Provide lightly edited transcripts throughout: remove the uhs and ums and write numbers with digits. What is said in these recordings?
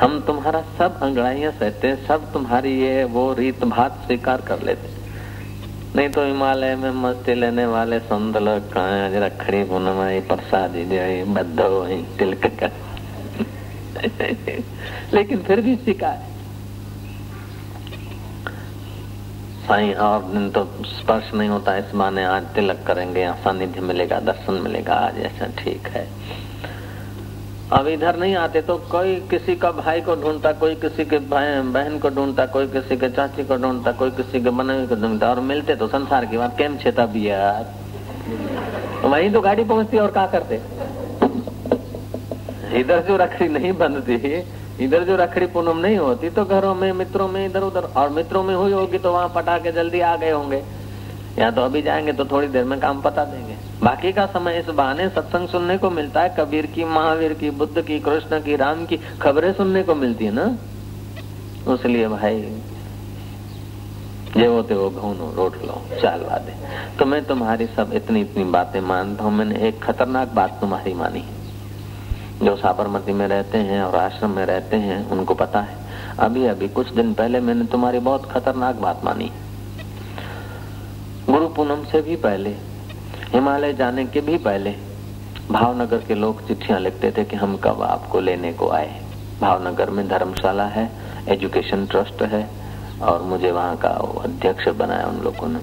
हम तुम्हारा सब अंगड़ाइयां सहते, सब तुम्हारी ये वो रीत भात स्वीकार कर लेते। नहीं तो हिमालय में मस्ती लेने वाले संदलक रखड़ी पूनम आई, प्रसादी आई, बद्धो आई, तिलक का लेकिन फिर भी स्वीकार। साईं और दिन तो स्पर्श नहीं होता, इस माने आज तिलक करेंगे, यहाँ सानिध्य मिलेगा, दर्शन मिलेगा, आज ऐसा ठीक है। अब इधर नहीं आते तो कोई किसी का भाई को ढूंढता, कोई किसी के बहन को ढूंढता, कोई किसी के चाची को ढूंढता, कोई किसी के बनवे को ढूंढता, और मिलते तो संसार की बात केम छेता भी यार, वहीं तो गाड़ी पहुंचती और क्या करते। इधर जो रखड़ी नहीं बंधती, इधर जो रखड़ी पूनम नहीं होती तो घरों में, मित्रों में, इधर उधर, और मित्रों में हुई होगी तो वहाँ पटाके जल्दी आ गए होंगे, या तो अभी जाएंगे तो थोड़ी देर में काम पता देंगे। बाकी का समय इस बहाने सत्संग सुनने को मिलता है, कबीर की, महावीर की, बुद्ध की, कृष्ण की, राम की खबरें सुनने को मिलती है ना। इसलिए भाई जेवो तेवो घूनो, रोट लो, चाल वादे, तो मैं तुम्हारी सब इतनी इतनी बातें मानता हूँ। मैंने एक खतरनाक बात तुम्हारी मानी, जो साबरमती में रहते हैं और आश्रम में रहते हैं उनको पता है। अभी अभी कुछ दिन पहले मैंने तुम्हारी बहुत खतरनाक बात मानी। गुरु पूनम से भी पहले, हिमालय जाने के भी पहले, भावनगर के लोग चिट्ठियां लिखते थे कि हम कब आपको लेने को आए। भावनगर में धर्मशाला है, एजुकेशन ट्रस्ट है, और मुझे वहां का अध्यक्ष बनाया उन लोगों ने।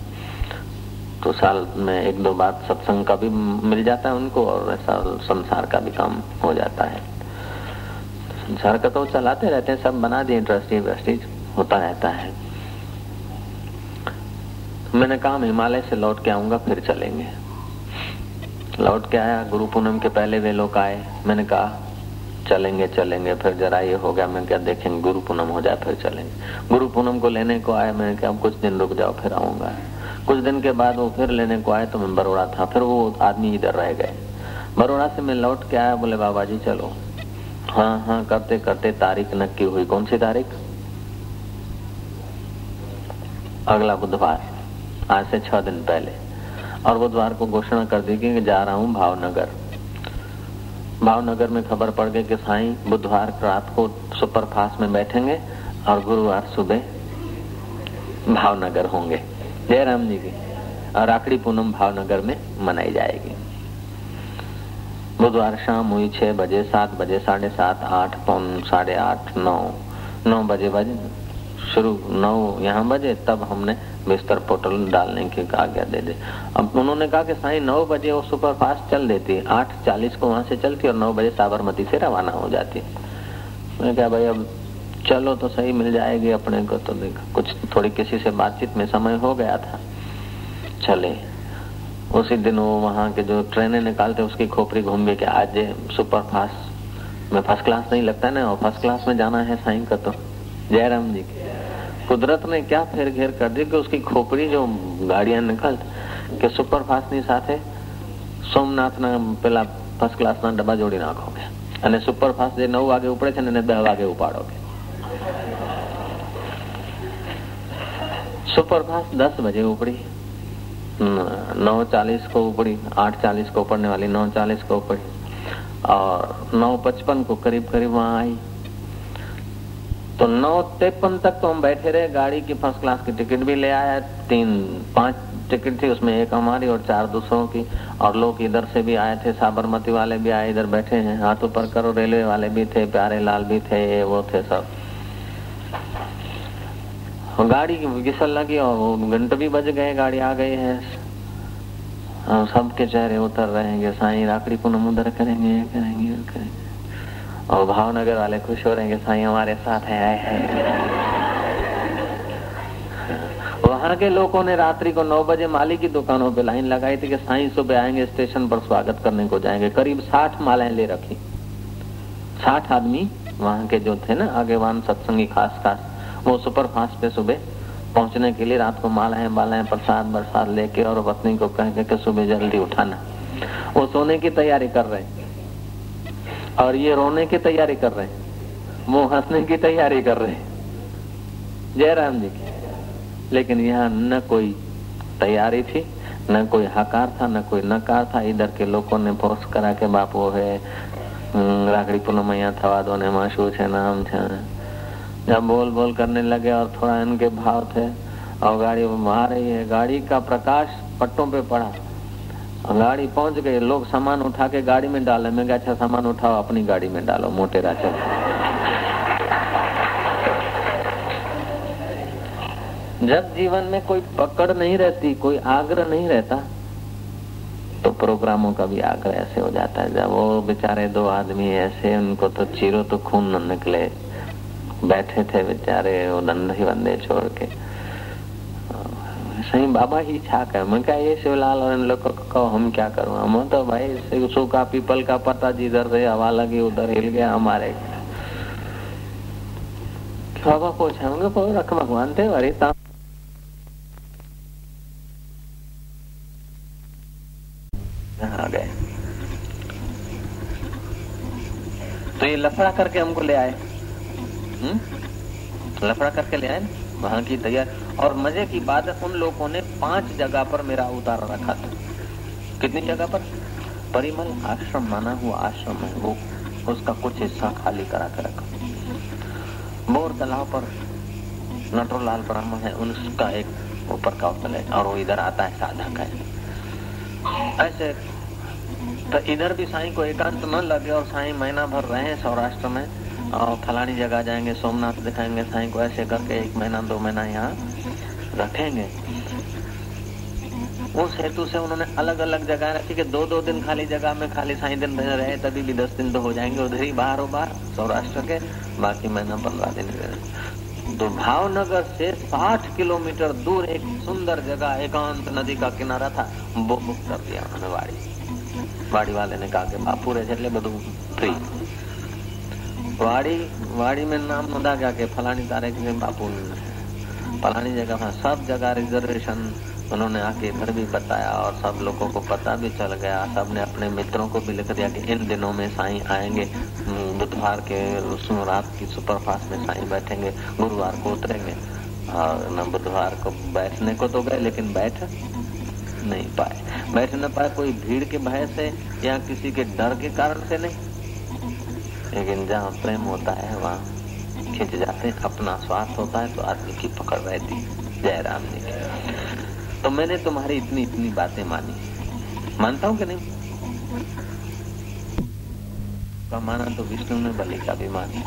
तो साल में एक दो बार सत्संग का भी मिल जाता है उनको, और ऐसा संसार का भी काम हो जाता है। संसार का तो चलाते रहते हैं, सब बना दिए, ट्रस्टी व्रस्टी होता रहता है। मैंने कहा हिमालय से लौट के आऊंगा फिर चलेंगे। लौट के आया, गुरु पूनम के पहले वे लोग आए। मैंने कहा चलेंगे चलेंगे, फिर जरा ये हो गया, मैं क्या देखेंगे, गुरु पूनम हो जाए फिर चलेंगे। गुरु पूनम को लेने को आए, मैंने कहा कुछ दिन रुक जाओ फिर आऊंगा। कुछ दिन के बाद वो फिर लेने को आए, तो मैं बरोड़ा था, फिर वो आदमी इधर रह गए। बरोड़ा से मैं लौट के आया, बोले बाबा जी चलो, हाँ हाँ करते करते तारीख नक्की हुई। कौन सी तारीख? अगला बुधवार, आज से 6 दिन पहले। और बुधवार को घोषणा कर दी कि जा रहा हूँ भावनगर। भावनगर में खबर पड़ गई कि साईं बुधवार रात को सुपरफास्ट में बैठेंगे और गुरुवार सुबह भावनगर होंगे, जयराम जी की, और आखिरी पूनम भावनगर में मनाई जाएगी। बुधवार शाम हुई 6 बजे, 7 बजे, 7:30, 8, 7:30, 9 बजे शुरू, 9 यहाँ बजे, तब हमने बिस्तर पोर्टल डालने की आज्ञा दे दी। अब उन्होंने कहा कि साईं 9 बजे वो सुपरफास्ट चल देती, 8:40 को वहां से चलती और 9 बजे साबरमती से रवाना हो जाती। मैं क्या भाई अब चलो तो सही, मिल जाएगी अपने को तो। देखा कुछ थोड़ी किसी से बातचीत में समय हो गया था, चले। उसी दिन वो वहां के जो ट्रेनें निकालते उसकी खोपड़ी घूम गई कि आज सुपरफास्ट में फर्स्ट क्लास नहीं लगता ना, और फर्स्ट क्लास में जाना है साईं का तो, जयराम जी की। कुदरत ने क्या फेर घेर कर दी कि उसकी खोपड़ी जो गाड़ियां निकल के सुपरफास्ट ની સાથે સોમનાથના પેલા ફર્સ્ટ ક્લાસના ડબ્બા જોડી નાખોગે, અને સુપરફાસ્ટ જે 9 વાગે ઉપડે છે ને એને 10 વાગે ઉપાડોગે। સુપરફાસ્ટ 10 બજે ઉપડી, 9:40 को ઉપડી, 8:40 को ઉપડने वाली 9:40 को ઉપડી और 9:55 को करीब करीब वहां आई। तो 9:53 तक तो हम बैठे रहे। गाड़ी की फर्स्ट क्लास की टिकट भी ले आया, 5 टिकट थी, उसमें 1 हमारी और 4 दूसरों की। और लोग इधर से भी आए थे, साबरमती वाले भी आए, इधर बैठे हैं, हाथ ऊपर करो, रेलवे वाले भी थे, प्यारे लाल भी थे, ये वो थे सब। और गाड़ी की विसल लगी और घंटे भी बज गए, गाड़ी आ गई है। सबके चेहरे उतर रहेंगे, साईं राखड़ी पूनम उधर करेंगे, करेंगे। और भावनगर वाले खुश हो रहे हैं कि साईं हमारे साथ है। वहां के लोगों ने रात्रि को 9 बजे माली की दुकानों पे लाइन लगाई थी कि साईं सुबह आएंगे, स्टेशन पर स्वागत करने को जाएंगे। करीब 60 मालाएं ले रखी, 60 आदमी वहां के जो थे ना आगेवान सत्संगी खास, वो सुपरफास्ट पे सुबह पहुंचने के लिए रात को मालाएं प्रसाद बरसात लेके और पत्नी को कह के सुबह जल्दी उठाना। वो सोने की तैयारी कर रहे हैं और ये रोने की तैयारी कर रहे हैं, वो हंसने की तैयारी कर रहे हैं, जयराम जी की। लेकिन यहाँ न कोई तैयारी थी, न कोई हकार था, न कोई नकार था। इधर के लोगों ने पोस्ट करा के बाप वो है राखड़ी पूनम यहाँ थवा दो ने मां शू छे नाम छे। जब बोल बोल करने लगे और थोड़ा इनके भाव थे और गाड़ी आ रही है, गाड़ी का प्रकाश पट्टों पे पड़ा, गाड़ी पहुंच गई, लोग सामान उठा के गाड़ी में डाले। मैं क्या अच्छा सामान उठाओ अपनी गाड़ी में डालो, मोटेरा चलो। जब जीवन में कोई पकड़ नहीं रहती, कोई आग्रह नहीं रहता, तो प्रोग्रामों का भी आग्रह ऐसे हो जाता है। जब वो बेचारे दो आदमी ऐसे, उनको तो चीरो तो खून न निकले, बैठे थे बेचारे वो धंधे बंदे छोड़ के। सही बाबा ही छाक है। मैं क्या ये शिवलाल और इन लोगों को कहो, हम क्या करूं, हम तो भाई सूखा पीपल का पत्ता जिधर से हवा लगी उधर हिल गया। हमारे बाबा को छाऊंगे को रख भगवान थे अरे ता आ गए तो ये लफड़ा करके हमको ले आए। लफड़ा करके ले आए वहां की तैयार। और मजे की बात है, उन लोगों ने 5 जगह पर मेरा उतार रखा था। कितनी जगह पर? परिमल आश्रम माना हुआ आश्रम है वो, उसका कुछ हिस्सा खाली करा के रखा। मोर तालाब पर नटोलाल ब्राह्मण है, उनका एक ऊपर का होटल है और वो इधर आता है साधक है। ऐसे तो इधर भी साईं को एकांत न लगे और साईं महीना भर रहे हैं सौराष्ट्र में और फलानी जगह जाएंगे, सोमनाथ दिखाएंगे साईं को, ऐसे करके 1 महीना 2 महीना यहाँ रखेंगे। उस हेतु से उन्होंने अलग अलग जगह रखी कि 2-2 दिन खाली जगह में खाली साईं दिन रहे, तभी भी 10 दिन तो हो जाएंगे उधर ही बाहर सौराष्ट्र के, बाकी महीना 15 दिन रहे। तो भावनगर से 60 किलोमीटर दूर एक सुंदर जगह एकांत नदी का किनारा था, वो बुक कर दिया उन्होंने। वाड़ी वाले ने कहा कि बापू रहे એટલે બધું फ्री। वाड़ी में नाम नोंधा गया कि फलानी तारीख में बापू फलानी जगह पर, सब जगह रिजर्वेशन उन्होंने आके इधर भी बताया और सब लोगों को पता भी चल गया। सब ने अपने मित्रों को भी लिख दिया कि इन दिनों में साईं आएंगे, बुधवार के उसमें रात की सुपरफास्ट में साईं बैठेंगे, गुरुवार को उतरेंगे। और न बुधवार को बैठने को तो गए लेकिन बैठ नहीं पाए। बैठ न पाए कोई भीड़ के भय से या किसी के डर के कारण से नहीं, लेकिन जहाँ प्रेम होता है वहाँ खिंच जाते हैं। अपना स्वार्थ होता है तो आदमी की पकड़ रहती है। जयराम जी की तो मैंने तुम्हारी इतनी इतनी बातें मानी, मानता हूँ कि नहीं? का माना तो विष्णु ने, बलि का भी मानी।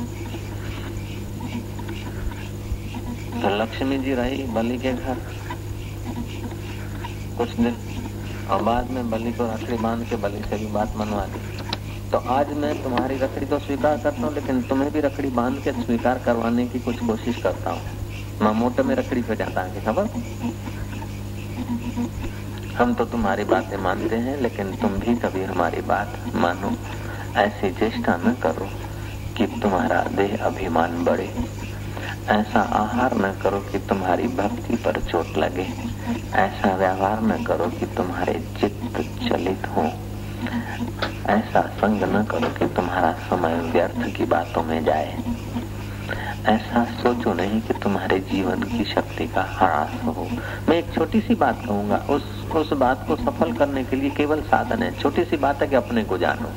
तो लक्ष्मी जी रही बलि के घर कुछ दिन और बाद में बलि को राखड़ी बांध के बलि से भी बात मनवा दी। तो आज मैं तुम्हारी रखड़ी तो स्वीकार करता हूँ, लेकिन तुम्हें भी रखड़ी बांध के स्वीकार करवाने की कुछ कोशिश करता हूँ। मैं मोटे में रखड़ी पे जाता है कि खबर, हम तो तुम्हारी बातें मानते हैं लेकिन तुम भी कभी हमारी बात मानो। ऐसी चेष्टा न करो कि तुम्हारा देह अभिमान बढ़े, ऐसा आहार न करो कि तुम्हारी भक्ति पर चोट लगे, ऐसा व्यवहार न करो कि तुम्हारे चित्त चलित हो, ऐसा संग न करो कि तुम्हारा समय व्यर्थ की बातों में जाए, ऐसा सोचो नहीं कि तुम्हारे जीवन की शक्ति का ह्रास हो। मैं एक छोटी सी बात कहूंगा, उस बात को सफल करने के लिए केवल साधन है। छोटी सी बात है कि अपने को जानो।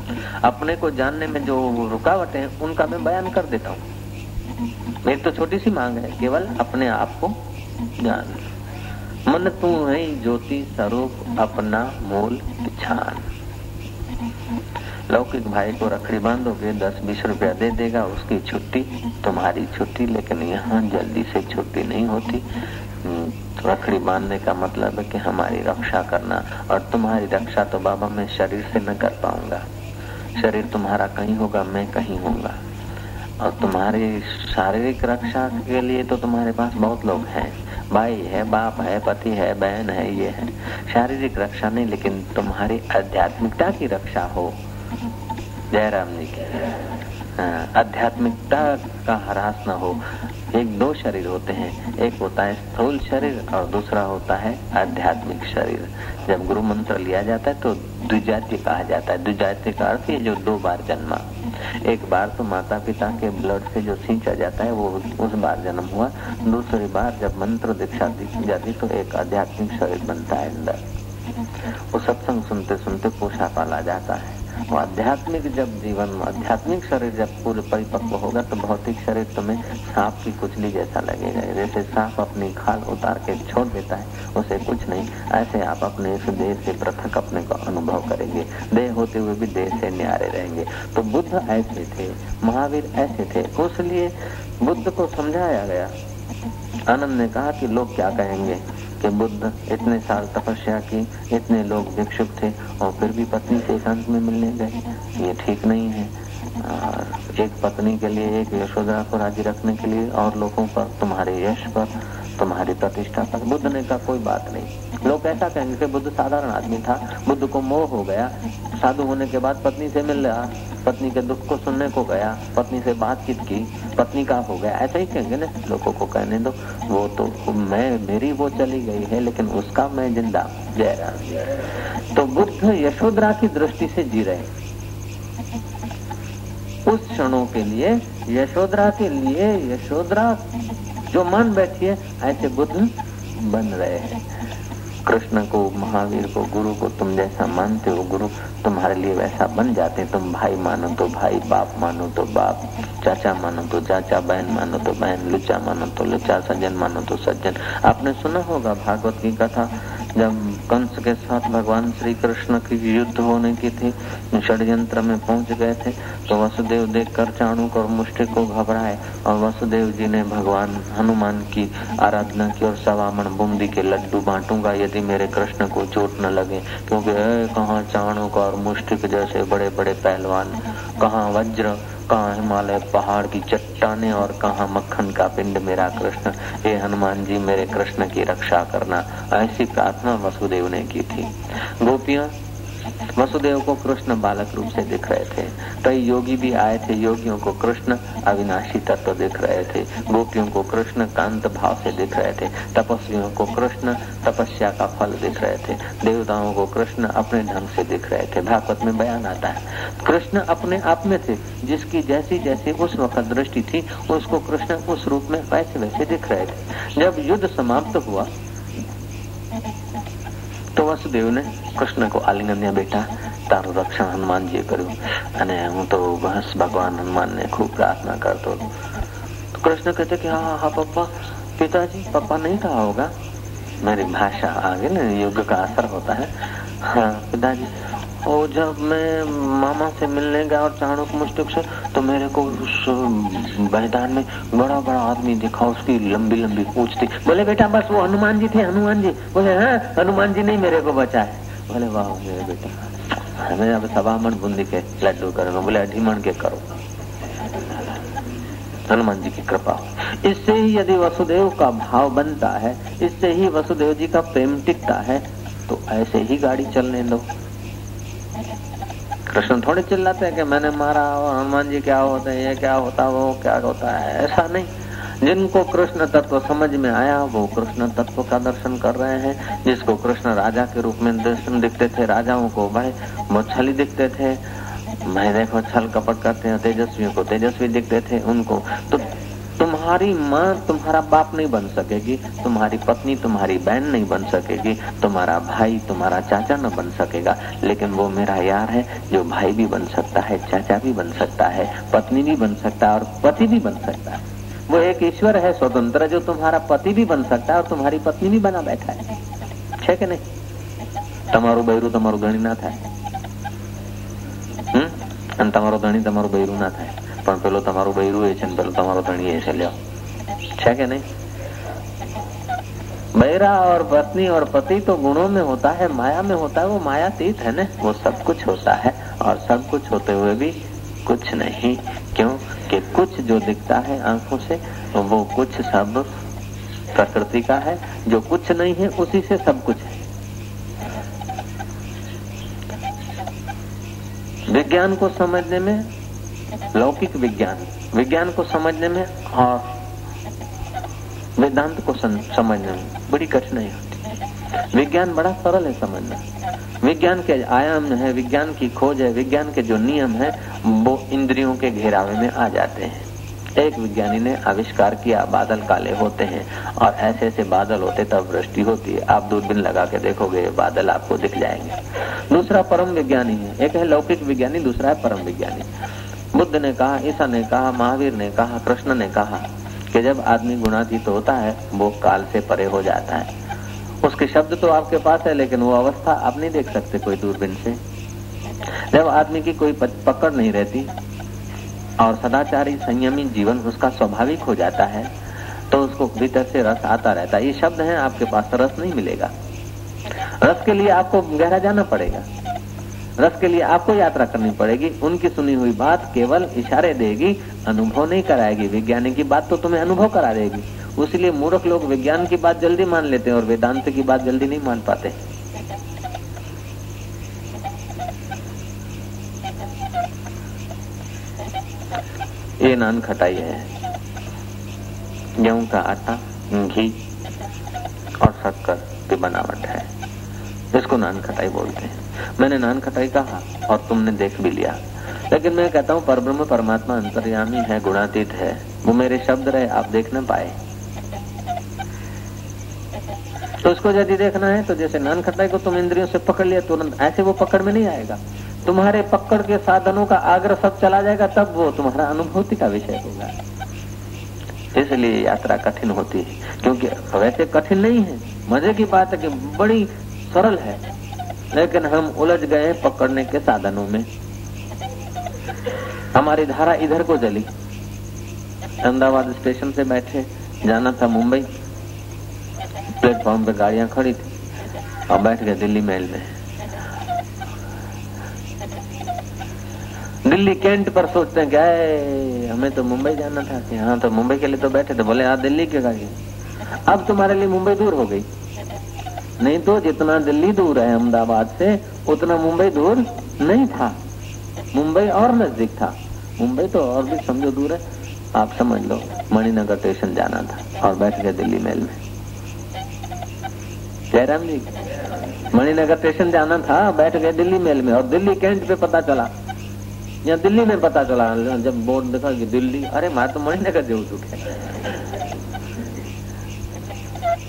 अपने को जानने में जो रुकावटें हैं उनका मैं बयान कर देता हूँ। मेरी तो छोटी सी मांग है, केवल अपने आप को जान। मन तू है ज्योति स्वरूप अपना मूल पहचान। लौकिक भाई को रखड़ी बांधोगे 10-20 रुपया दे देगा, उसकी छुट्टी तुम्हारी छुट्टी, लेकिन यहाँ जल्दी से छुट्टी नहीं होती। रखड़ी बांधने का मतलब है कि हमारी रक्षा करना, और तुम्हारी रक्षा तो बाबा मैं शरीर से न कर पाऊंगा। शरीर तुम्हारा कहीं होगा, मैं कहीं होगा। और तुम्हारी शारीरिक रक्षा के लिए तो तुम्हारे पास बहुत लोग हैं, भाई है, बाप है, पति है, बहन है, ये है। शारीरिक रक्षा नहीं, लेकिन तुम्हारी आध्यात्मिकता की रक्षा हो। जयराम जी की आध्यात्मिकता का ह्रास न हो। 1-2 शरीर होते हैं, एक होता है स्थूल शरीर और दूसरा होता है आध्यात्मिक शरीर। जब गुरु मंत्र लिया जाता है तो द्विजाति कहा जाता है। द्विजाति का अर्थ है जो 2 बार जन्मा। एक बार तो माता पिता के ब्लड से जो सींचा जाता है वो उस बार जन्म हुआ, दूसरी बार जब मंत्र दीक्षा दी जाती तो एक आध्यात्मिक शरीर बनता है अंदर। वो सत्संग सुनते सुनते पोषा पाला जाता है। तो आध्यात्मिक जब जीवन, आध्यात्मिक शरीर जब पूर्ण परिपक्व होगा तो भौतिक शरीर तुम्हें सांप की कुचली जैसा लगेगा। जैसे सांप अपनी खाल उतार के छोड़ देता है, उसे कुछ नहीं, ऐसे आप अपने इस देह से पृथक अपने को अनुभव करेंगे। देह होते हुए भी देह से न्यारे रहेंगे। तो बुद्ध ऐसे थे, महावीर ऐसे थे, उसलिए बुद्ध को समझाया गया। आनंद ने कहा कि लोग क्या कहेंगे कि बुद्ध इतने साल तपस्या की, इतने लोग भिक्षुक थे और फिर भी पत्नी से एकांत में मिलने गए, ये ठीक नहीं है। और एक पत्नी के लिए, एक यशोदा को राजी रखने के लिए और लोगों पर, तुम्हारे यश पर, तुम्हारी प्रतिष्ठा पर। बुद्ध ने कहा कोई बात नहीं। लोग ऐसा कहेंगे कि बुद्ध साधारण आदमी था, बुद्ध को मोह हो गया, साधु होने के बाद पत्नी से मिल रहा, पत्नी के दुख को सुनने को गया, पत्नी से बातचीत की, पत्नी का हो गया। ऐसा ही कहेंगे ना, लोगों को कहने दो, वो तो मैं, मेरी वो चली गई है लेकिन उसका मैं जिंदा। जय राम। तो बुद्ध यशोधरा की दृष्टि से जी रहे। उस क्षणों के लिए यशोधरा के लिए, यशोधरा जो मान बैठी है, ऐसे बुद्ध बन रहे हैं। कृष्ण को, महावीर को, गुरु को तुम जैसा मानते हो, गुरु तुम्हारे लिए वैसा बन जाते हैं। तुम भाई मानो तो भाई, बाप मानो तो बाप, चाचा मानो तो चाचा, बहन मानो तो बहन, लुच्चा मानो तो लुच्चा, सज्जन मानो तो सज्जन। आपने सुना होगा भागवत की कथा, जब कंस के साथ भगवान श्री कृष्ण की युद्ध होने की थी, षड्यंत्र में पहुंच गए थे, तो वसुदेव देखकर चाणूक और मुष्टिक को घबराए और वसुदेव जी ने भगवान हनुमान की आराधना की और सवामण बूंदी के लड्डू बांटूंगा यदि मेरे कृष्ण को चोट न लगे, क्योंकि कहाँ चाणूक और मुष्टिक जैसे बड़े बड़े पहलवान, कहाँ वज्र, कहाँ हिमालय पहाड़ की चट्टाने और कहाँ मक्खन का पिंड, मेरा कृष्ण, हे हनुमान जी मेरे कृष्ण की रक्षा करना, ऐसी प्रार्थना वसुदेव ने की थी। गोपियां, वसुदेव को कृष्ण बालक रूप से दिख रहे थे। कई योगी भी आए थे, योगियों को कृष्ण अविनाशी तत्व दिख रहे थे, गोपियों को कृष्ण कांत भाव से दिख रहे थे, तपस्वियों को कृष्ण तपस्या का फल दिख रहे थे, देवताओं को कृष्ण अपने ढंग से दिख रहे थे। भागवत में बयान आता है कृष्ण अपने आप में थे, जिसकी जैसी जैसी उस वक्त दृष्टि थी उसको कृष्ण उस रूप में वैसे वैसे दिख रहे थे। जब युद्ध समाप्त हुआ तो वसुदेव ने कृष्ण को आलिंगन दिया, बेटा तारू रक्षण हनुमान जी करू, अने हूँ तो बस भगवान हनुमान ने खूब प्रार्थना कर दो। तो कृष्ण कहते कि हाँ हाँ पप्पा, पिताजी, पप्पा नहीं कहा होगा, मेरी भाषा आगे ना, युग का असर होता है। हाँ पिताजी, और जब मैं मामा से मिलने गया और चाणूक मुष्टिक से, तो मेरे को उस मैदान में बड़ा बड़ा आदमी दिखा, उसकी लंबी लंबी पूंछ थी। बोले बेटा बस वो हनुमान जी थे, हनुमान जी। बोले हाँ, हनुमान जी ने मेरे को बचाए। बोले वाह मेरे बेटा, मैं अब 100 मण बूंदी के लड्डू करूंगा। बोले 80 मण के करूंगा, हनुमान जी की कृपा। इससे ही यदि वसुदेव का भाव बनता है, इससे ही वसुदेव जी का प्रेम टिकता है, तो ऐसे ही गाड़ी चलने दो। कृष्ण थोड़े चिल्लाते हैं कि मैंने मारा, हनुमान जी क्या होते हैं, ये क्या होता है, वो क्या होता है, ऐसा नहीं। जिनको कृष्ण तत्व समझ में आया वो कृष्ण तत्व का दर्शन कर रहे हैं। जिसको कृष्ण राजा के रूप में दर्शन दिखते थे, राजाओं को भाई वो छली दिखते थे, मैं देखो छल कपट करते हैं, तेजस्वियों को तेजस्वी दिखते थे उनको। तो तुम्हारी माँ तुम्हारा बाप नहीं बन सकेगी, तुम्हारी पत्नी तुम्हारी बहन नहीं बन सकेगी, तुम्हारा भाई तुम्हारा चाचा न बन सकेगा, लेकिन वो मेरा यार है जो भाई भी बन सकता है, चाचा भी बन सकता है, पत्नी भी बन सकता है और पति भी बन सकता है। वो एक ईश्वर है स्वतंत्र जो तुम्हारा पति भी बन सकता है और तुम्हारी पत्नी भी बना बैठा है कि नहीं। तमारू बैरू तमारू गणी ना थाय, अन तमारो गणी तमारू बैरू ना थाय, પણ પેલો તમારું બૈરું એ છે ને પેલો તમારો ધણી એ છે, લ્યો છે કે નહીં। बहरा और पत्नी और पति तो गुणों में होता है, माया में होता है, वो मायातीत है ना, वो सब कुछ होता है और सब कुछ होते हुए भी कुछ नहीं, क्योंकि कुछ जो दिखता है आंखों से वो कुछ सब प्रकृति का है, जो कुछ नहीं है उसी से सब कुछ है। विज्ञान को समझने में, लौकिक विज्ञान को समझने में और वेदांत को समझने में बड़ी कठिनाई होती। विज्ञान बड़ा सरल है समझना, विज्ञान के आयाम है, विज्ञान की खोज है, विज्ञान के जो नियम है वो इंद्रियों के घेरावे में आ जाते हैं। एक विज्ञानी ने आविष्कार किया बादल काले होते हैं और ऐसे ऐसे बादल होते तब वृष्टि होती है। आप दूरबीन लगा के देखोगे बादल आपको दिख जाएंगे। दूसरा परम विज्ञानी है, एक है लौकिक विज्ञानी, दूसरा है परम विज्ञानी। बुद्ध ने कहा, ईसा ने कहा, महावीर ने कहा, कृष्ण ने कहा कि जब आदमी गुणातीत होता है वो काल से परे हो जाता है। उसके शब्द तो आपके पास है लेकिन वो अवस्था आप नहीं देख सकते कोई दूरबीन से। जब आदमी की कोई पकड़ नहीं रहती और सदाचारी संयमी जीवन उसका स्वाभाविक हो जाता है तो उसको भीतर से रस आता रहता है। ये शब्द हैं, आपके पास रस नहीं मिलेगा। रस के लिए आपको गहरा जाना पड़ेगा, रस के लिए आपको यात्रा करनी पड़ेगी। उनकी सुनी हुई बात केवल इशारे देगी, अनुभव नहीं कराएगी। विज्ञानी की बात तो तुम्हें अनुभव करा देगी। इसलिए मूर्ख लोग विज्ञान की बात जल्दी मान लेते हैं और वेदांत की बात जल्दी नहीं मान पाते। ये नान खटाई है, गेहूं का आटा, घी और शक्कर की बनावट है, इसको नान खटाई बोलते हैं। मैंने नान खटाई कहा और तुमने देख भी लिया, लेकिन मैं कहता हूँ परब्रह्म परमात्मा अंतर्यामी है, गुणातीत है। वो मेरे शब्द रहे, आप देख ना पाए। तो उसको यदि देखना है तो जैसे नान खटाई को तुम इंद्रियों से पकड़ लिया तुरंत, ऐसे वो पकड़ में नहीं आएगा। तुम्हारे पकड़ के साधनों का आग्रह सब चला जाएगा, तब वो तुम्हारा अनुभूति का विषय होगा। इसलिए यात्रा कठिन होती है, क्योंकि वैसे कठिन नहीं है। मजे की बात है कि बड़ी सरल है, लेकिन हम उलझ गए पकड़ने के साधनों में। हमारी धारा इधर को चली। अहमदाबाद स्टेशन से बैठे, जाना था मुंबई। प्लेटफॉर्म पे गाड़ियां खड़ी थी और बैठ गए दिल्ली मेल में। दिल्ली कैंट पर सोचते हैं क्या है, हमें तो मुंबई जाना था। कि हाँ, तो मुंबई के लिए तो बैठे थे। बोले आप दिल्ली की गाड़ी, अब तुम्हारे लिए मुंबई दूर हो गई। नहीं तो जितना दिल्ली दूर है अहमदाबाद से उतना मुंबई दूर नहीं था, मुंबई और नजदीक था। मुंबई तो और भी समझो दूर है, आप समझ लो मणिनगर स्टेशन जाना था और बैठ गए दिल्ली मेल में। जयराम जी, मणिनगर स्टेशन जाना था, बैठ गए दिल्ली मेल में और दिल्ली कैंट पे पता चला, या दिल्ली में पता चला। जब बोर्ड देखा कि दिल्ली, अरे मार तो मणिनगर जो चुक है।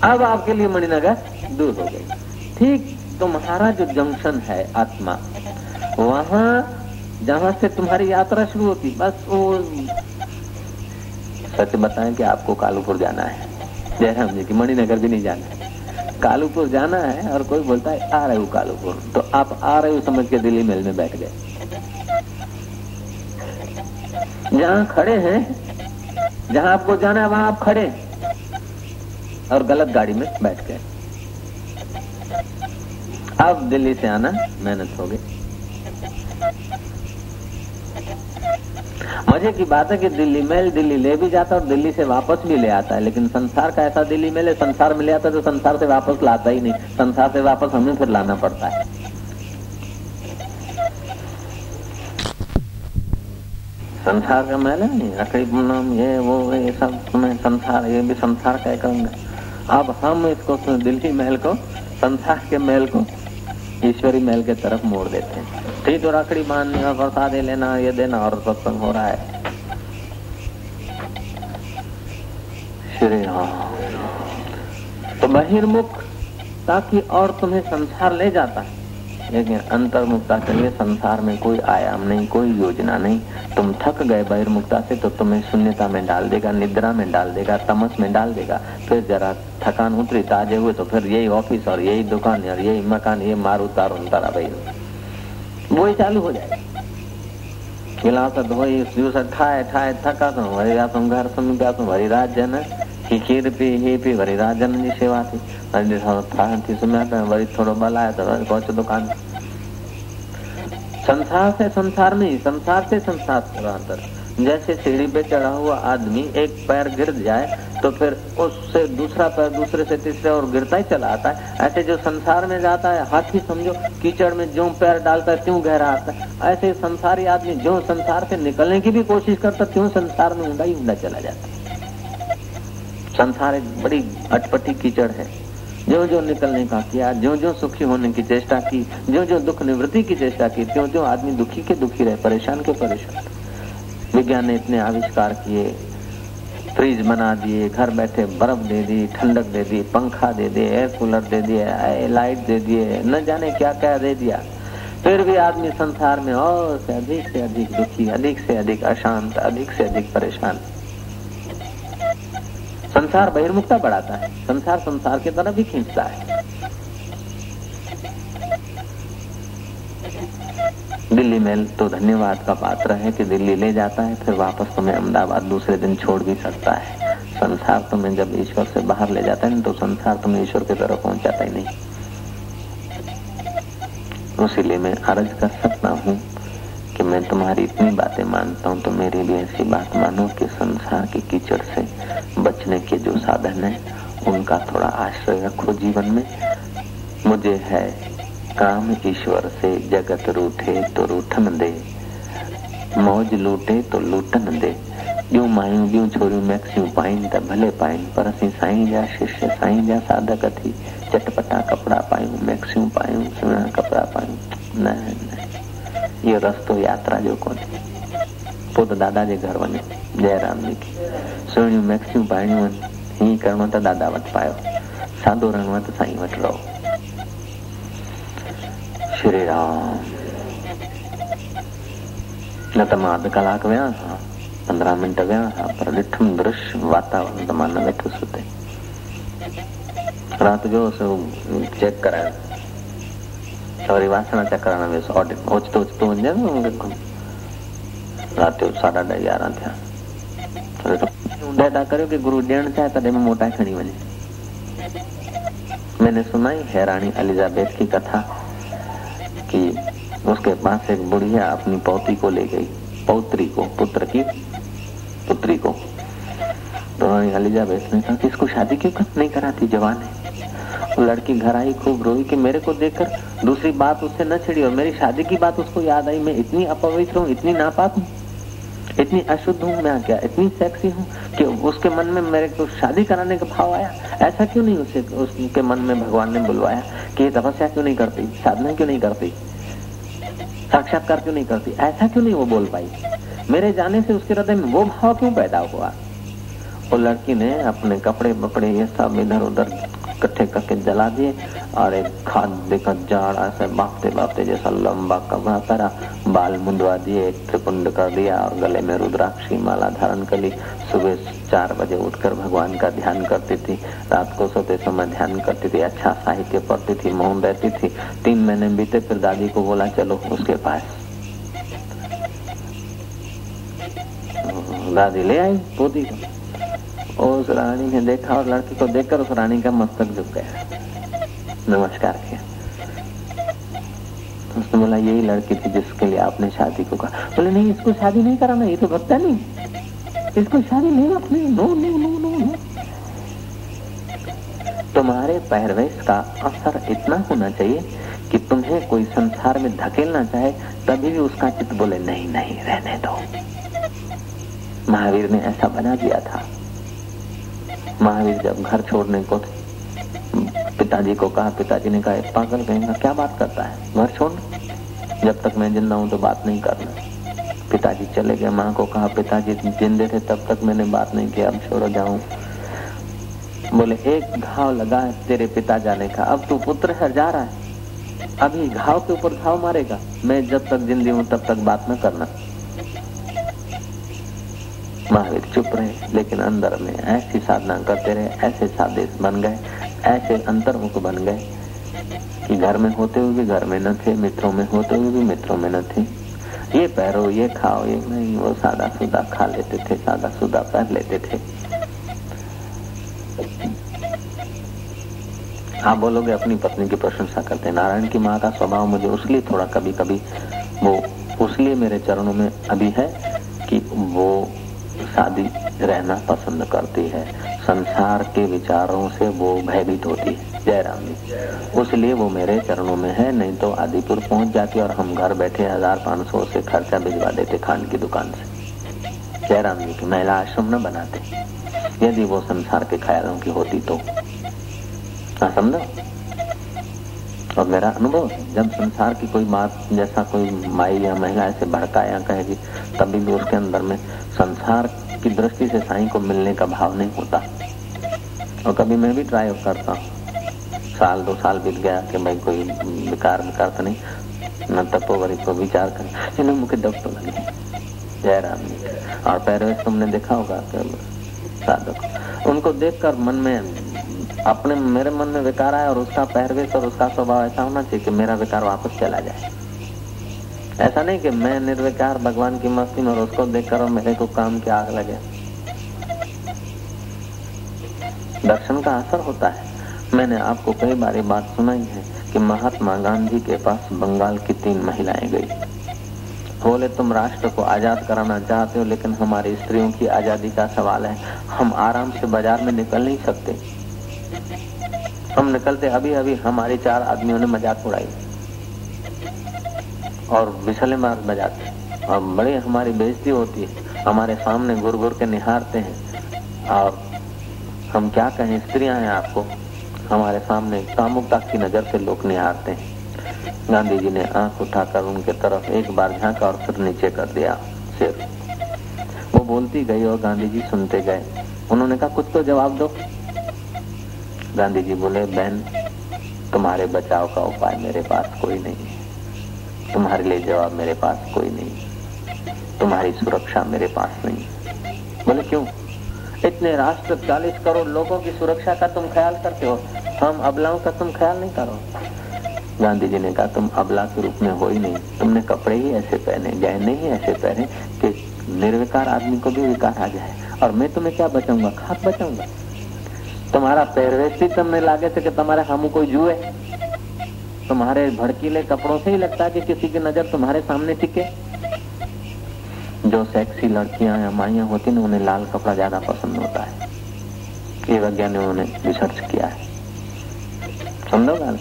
अब आपके लिए मणिनगर दूर हो गई। ठीक तुम्हारा जो जंक्शन है आत्मा, वहां जहां से तुम्हारी यात्रा शुरू होती, बस वो सच बताएं कि आपको कालूपुर जाना है। जयराम जी की मणिनगर भी नहीं जाना, कालूपुर जाना है। और कोई बोलता है आ रहे हो कालूपुर, तो आप आ रहे हो समझ के दिल्ली मेल में बैठ गए। जहाँ खड़े हैं, जहाँ आपको जाना है वहाँ आप खड़े और गलत गाड़ी में बैठ गए। अब दिल्ली से आना मेहनत हो गई। मजे की बात है कि दिल्ली मेल दिल्ली ले भी जाता है और दिल्ली से वापस भी ले आता है। लेकिन संसार का ऐसा दिल्ली मेल है, संसार में ले आता है तो संसार से वापस लाता ही नहीं। संसार से वापस हमें फिर लाना पड़ता है। संसार का मेला नहीं, रखड़ी पूनम ये वो ये सब में संसार, ये भी संसार का कहूंगा। अब हम इसको दिल्ली महल को संसार के महल को ईश्वरी महल के तरफ मोड़ देते हैं। ठीक तो रखड़ी बांधनी और प्रसाद लेना, ये देना और सत्संग हो रहा है। श्री राम तो बहिर्मुखता की और तुम्हें संसार ले जाता है, लेकिन अंतर्मुक्ता के लिए संसार में कोई आयाम नहीं, कोई योजना नहीं। तुम थक गए बहिर्मुक्ता से तो तुम्हें शून्यता में डाल देगा, निद्रा में डाल देगा, तमस में डाल देगा। फिर जरा थकान उतरी, ताजे हुए तो फिर यही ऑफिस और यही दुकान और यही मकान, ये मारू तारू तारा भाई वो ही चालू हो जाए। गिलास धोई जूस खाए खाए थका तो वही तुम घर सुन गया, तुम वही रात जाना की खीर पी ही पी, वरी राजन जी सेवा थी, वरी थोड़ो बल आया तो वरी पहुंचो दुकान। संसार से संसार में, संसार से संसार अंतर। जैसे सीढ़ी पे चढ़ा हुआ आदमी एक पैर गिर जाए तो फिर उससे दूसरा पैर, दूसरे से तीसरे और गिरता ही चला आता है। ऐसे जो संसार में जाता है, हाथी समझो कीचड़ में जो पैर डालता है त्यों गहरा आता है। ऐसे संसारी आदमी जो संसार से निकलने की भी कोशिश करता त्यों संसार में ऊंडा ही ऊंडा चला जाता है। संसार एक बड़ी अटपटी कीचड़ है। जो जो निकलने का किया, जो जो सुखी होने की चेष्टा की, जो जो दुख निवृत्ति की चेष्टा की, त्यों त्यों आदमी दुखी के दुखी रहे, परेशान के परेशान। विज्ञान ने इतने आविष्कार किए, फ्रिज बना दिए, घर बैठे बर्फ दे दी, ठंडक दे दी, पंखा दे दिए, एयर कूलर दे दिए, लाइट दे दिए, न जाने क्या क्या दे दिया, फिर भी आदमी संसार में और से अधिक दुखी, अधिक से अधिक अशांत, अधिक से अधिक परेशान। संसार बहिर्मुखता बढ़ाता है, संसार संसार की तरफ ही खींचता है। दिल्ली मेल तो धन्यवाद का पात्र है कि दिल्ली ले जाता है, फिर वापस तुम्हें अहमदाबाद दूसरे दिन छोड़ भी सकता है। संसार तुम्हें जब ईश्वर से बाहर ले जाता है तो संसार तुम्हें ईश्वर की तरफ पहुंचाता ही नहीं। उसीलिए मैं अर्ज कर सकता हूँ कि मैं तुम्हारी इतनी बातें मानता हूँ, तो मेरी भी ऐसी बात मानो कि संसार के कीचड़ से बचने के जो साधन है उनका थोड़ा आश्रय रखो जीवन में। मुझे है काम ईश्वर से, जगत रूठे तो रूठन दे, मौज लूटे तो लूटन दे, जो मायूं जो छोरियूं मैक्सियूं पाइन त भले पाइन, पर असीं साईं जा शिष्य, साईं जा साधक थी चटपटा कपड़ा पायूं, मैक्सियूं पायूं, सुहिणा कपड़ा पायूं। न न, ये रस्तो यात्रा जो कोन्हे। पोइ त दादा जे घर वञो, जयराम जी की सुहिणियूं मैक्सियूं पाइणियूं आहिनि, हीअं करिणो त दादा वटि पायो, सादो रहणो आहे त साईं वटि रहो। श्री राम। न त मां अधु कलाक विया हा, 15 मिंट विया हा, पर ॾिठुमि दृश्य, वातावरण त मां न वेठुसि हुते। राति जो चेक करायो, वरी वासण चेक करण वियुसि, ऑडिट ओचितो ओचितो वञे राति जो 11:30 थिया। उंडेडा करियो कि गुरू ॾियणु चाहे तॾहिं में मोटाए खणी वञे। मैंने सुनाई हैरानी एलिजाबेथ की कथा कि उसके पास एक बुढ़िया अपनी पौती को ले गई, पौत्री को, पुत्र की पुत्री को। तो एलिजाबेथ ने कहा कि इसको शादी क्यों नहीं कराती, जवान है। लड़की घर आई, खूब रोई कि मेरे को देखकर दूसरी बात उससे न छिड़ी और मेरी शादी की बात उसको याद आई। मैं इतनी अपवित्र हूँ, इतनी नापाक हूँ, इतनी अशुद्ध हूँ, मैं क्या इतनी सेक्सी हूँ कि उसके मन में मेरे को शादी कराने का भाव आया। ऐसा क्यों नहीं उसे उसके मन में भगवान ने बुलवाया कि ये तपस्या क्यों नहीं करती, साधना क्यों नहीं करती, साक्षात्कार क्यों नहीं करती, ऐसा क्यों नहीं वो बोल पाई। मेरे जाने से उसके हृदय में वो भाव क्यों पैदा हुआ। वो लड़की ने अपने कपड़े बपड़े ये सब इधर उधर इकट्ठे करके जला दिए और एक खाद देखा जाड़ ऐसे बापते बापते जैसा लंबा कपड़ा पहना, बाल मुंडवा दिए, त्रिपुंड कर दिया और गले में रुद्राक्षी माला धारण कर ली। सुबह 4 बजे उठकर भगवान का ध्यान करती थी, रात को सोते समय ध्यान करती थी, अच्छा साहित्य पढ़ती थी, मौन रहती थी। 3 महीने बीते, फिर दादी को बोला चलो उसके पास। दादी ले आई पोती को। उस रानी ने देखा और लड़की को देखकर उस रानी का मस्तक झुक गया, नमस्कार किया। उसने बोला यही लड़की थी जिसके लिए आपने शादी को कहा। बोले नहीं, इसको शादी नहीं कराना, ये तो भक्ता नहीं, इसको शादी नहीं अपने, no no no no no. तुम्हारे पहरवेश का असर इतना होना चाहिए कि तुम्हें कोई संसार में धकेलना चाहे तभी भी उसका चित्त बोले नहीं नहीं रहने दो। महावीर ने ऐसा बना दिया था। महावीर जब घर छोड़ने को पिताजी को कहा, पिताजी ने कहा पागल कहेगा, क्या बात करता है, घर छोड़, जब तक मैं जिंदा हूं तो बात नहीं करना। पिताजी चले गए। माँ को कहा पिताजी जिंदे थे तब तक मैंने बात नहीं की, अब छोड़ो जाऊं। बोले एक घाव लगा है तेरे पिता जाने का, अब तू पुत्र है जा रहा है, अभी घाव के ऊपर घाव मारेगा, मैं जब तक जिंदी हूँ तब तक बात न करना। महावीर चुप रहे, लेकिन अंदर में ऐसी साधना करते रहे, ऐसे साधक बन गए, ऐसे अंतर्मुख बन गए कि घर में होते हुए भी घर में न थे, मित्रों में होते हुए भी मित्रों में न थे। ये पहरो, ये खाओ, ये नहीं, वो सादा सुदा खा लेते थे, सादा सुदा पहन लेते थे। आप बोलोगे अपनी पत्नी की प्रशंसा करते। नारायण की माँ का स्वभाव मुझे उसलिए थोड़ा कभी कभी वो उसलिए मेरे चरणों में अभी है कि वो शादी रहना पसंद करती है, संसार के विचारों से वो भयभीत होती है। जयराम जी। उसलिए वो मेरे चरणों में है, नहीं तो आदिपुर पहुंच जाती और हम घर बैठे 1500 से खर्चा भिजवा देते खान की दुकान से। जयराम जी की महिला आश्रम न बनाते यदि वो संसार के ख्यालों की होती तो। समझो, और मेरा अनुभव जब संसार की कोई बात जैसा कोई माई या महिला ऐसे भड़काया कहेगी तभी भी उसके अंदर में संसार उसकी दृष्टि से साईं को मिलने का भाव नहीं होता। और कभी मैं भी ट्राई करता हूँ, साल दो साल बीत गया कि मैं कोई विकार तो नहीं, मैं तपोवरी को विचार कर इन्हें मुख्य डब तो लगे जयराम जी। और पैरवेश तुमने देखा होगा साधक, उनको देखकर मन में अपने मेरे मन में विकार आया और उसका पहरवेश और उसका स्वभाव ऐसा होना चाहिए कि मेरा विकार वापस चला जाए। ऐसा नहीं कि मैं निर्विकार भगवान की मस्ती में और उसको देखकर और मेरे को काम की आग लगे। दर्शन का असर होता है। मैंने आपको कई बार बात सुनाई है कि महात्मा गांधी के पास बंगाल की 3 महिलाएं गई, बोले तुम राष्ट्र को आजाद कराना चाहते हो लेकिन हमारी स्त्रियों की आजादी का सवाल है, हम आराम से बाजार में निकल नहीं सकते, हम निकलते अभी अभी हमारे 4 आदमियों ने मजाक उड़ाई और बिछले मार बजाते और बड़ी हमारी बेइज्जती होती है, हमारे सामने घुर घुर के निहारते हैं और हम क्या कहें, स्त्रियां हैं आपको, हमारे सामने कामुकता की नजर से लोग निहारते हैं। गांधी जी ने आंख उठाकर उनके तरफ एक बार झांका और फिर नीचे कर दिया सिर। वो बोलती गई और गांधी जी सुनते गए। उन्होंने कहा कुछ तो जवाब दो। गांधी जी बोले बहन तुम्हारे बचाव का उपाय मेरे पास कोई नहीं है, तुम्हारे लिए जवाब मेरे पास कोई नहीं, तुम्हारी सुरक्षा मेरे पास नहीं। बोले क्यों? इतने राष्ट्र 40 करोड़ लोगों की सुरक्षा का तुम ख्याल करते हो, हम अबलाओं का तुम ख्याल नहीं करो। गांधी जी ने कहा तुम अबला के रूप में हो ही नहीं, तुमने कपड़े ही ऐसे पहने, गहने ही ऐसे पहने कि निर्विकार आदमी को भी विकार आ जाए, और मैं तुम्हें क्या बचाऊंगा, खाक बचाऊंगा। तुम्हारा पहरवेश ही तुमने लागे थे कि तुम्हारे हम कोई जुए, तुम्हारे भड़कीले कपड़ों से ही लगता है कि किसी की नजर तुम्हारे सामने टिके। जो सेक्सी लड़कियां या माइयां होती हैं उन्हें लाल कपड़ा ज्यादा पसंद होता है, ये वैज्ञानिकों ने रिसर्च किया है। समझो गाल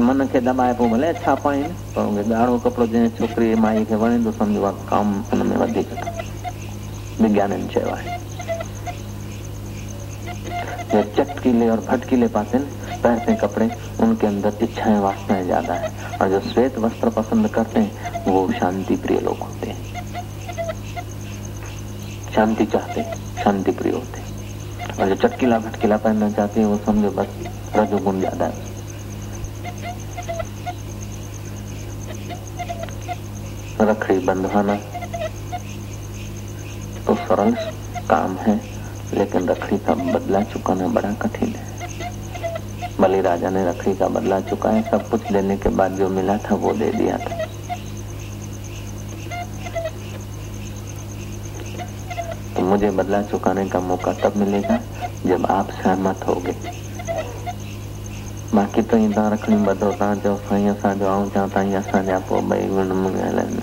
मन के दबाए पो भले अच्छा पाए तो गाढ़ो कपड़ो जे छोकरी माई के वणे तो समझो काम उनमें वधिक विज्ञान चयो आहे। ये चटकीले और भटकीले पाते पहनते कपड़े उनके अंदर इच्छाएं वासनाएं ज्यादा है, और जो श्वेत वस्त्र पसंद करते हैं वो शांति प्रिय लोग होते हैं, शांति चाहते हैं, शांति प्रिय होते हैं। और जो चटकीला भटकीला पहनना चाहते हैं वो समझो बस रजोगुण ज्यादा है। रखड़ी बंधवाना तो सरल काम है लेकिन रखड़ी का बदला चुकाना बड़ा कठिन है। बलि राजा ने रखड़ी का बदला चुकाया, सब कुछ लेने के बाद जो मिला था वो दे दिया था। तो मुझे बदला चुकाने का मौका तब मिलेगा जब आप सहमत होगे। बाकी तो इंदा रखड़ी बदो ता जो साईं सा जो आऊं चा ताई असा जा पो भाई गुण मंगलन।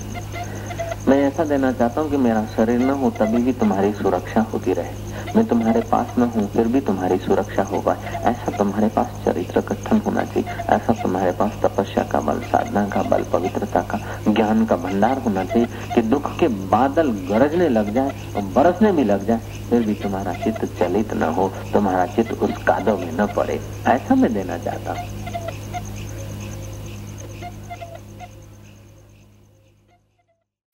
मैं ऐसा देना चाहता हूं कि मेरा शरीर न हो तभी भी तुम्हारी सुरक्षा होती रहे, मैं तुम्हारे पास न हूँ फिर भी तुम्हारी सुरक्षा होगा। ऐसा तुम्हारे पास चरित्र गठन होना चाहिए, ऐसा तुम्हारे पास तपस्या का बल, साधना का बल, पवित्रता का, ज्ञान का भंडार होना चाहिए कि दुख के बादल गरजने लग जाए और बरसने भी लग जाए फिर भी तुम्हारा चित्त चलित न हो, तुम्हारा चित्त उस कादव में न पड़े। ऐसा मैं देना चाहता हूँ।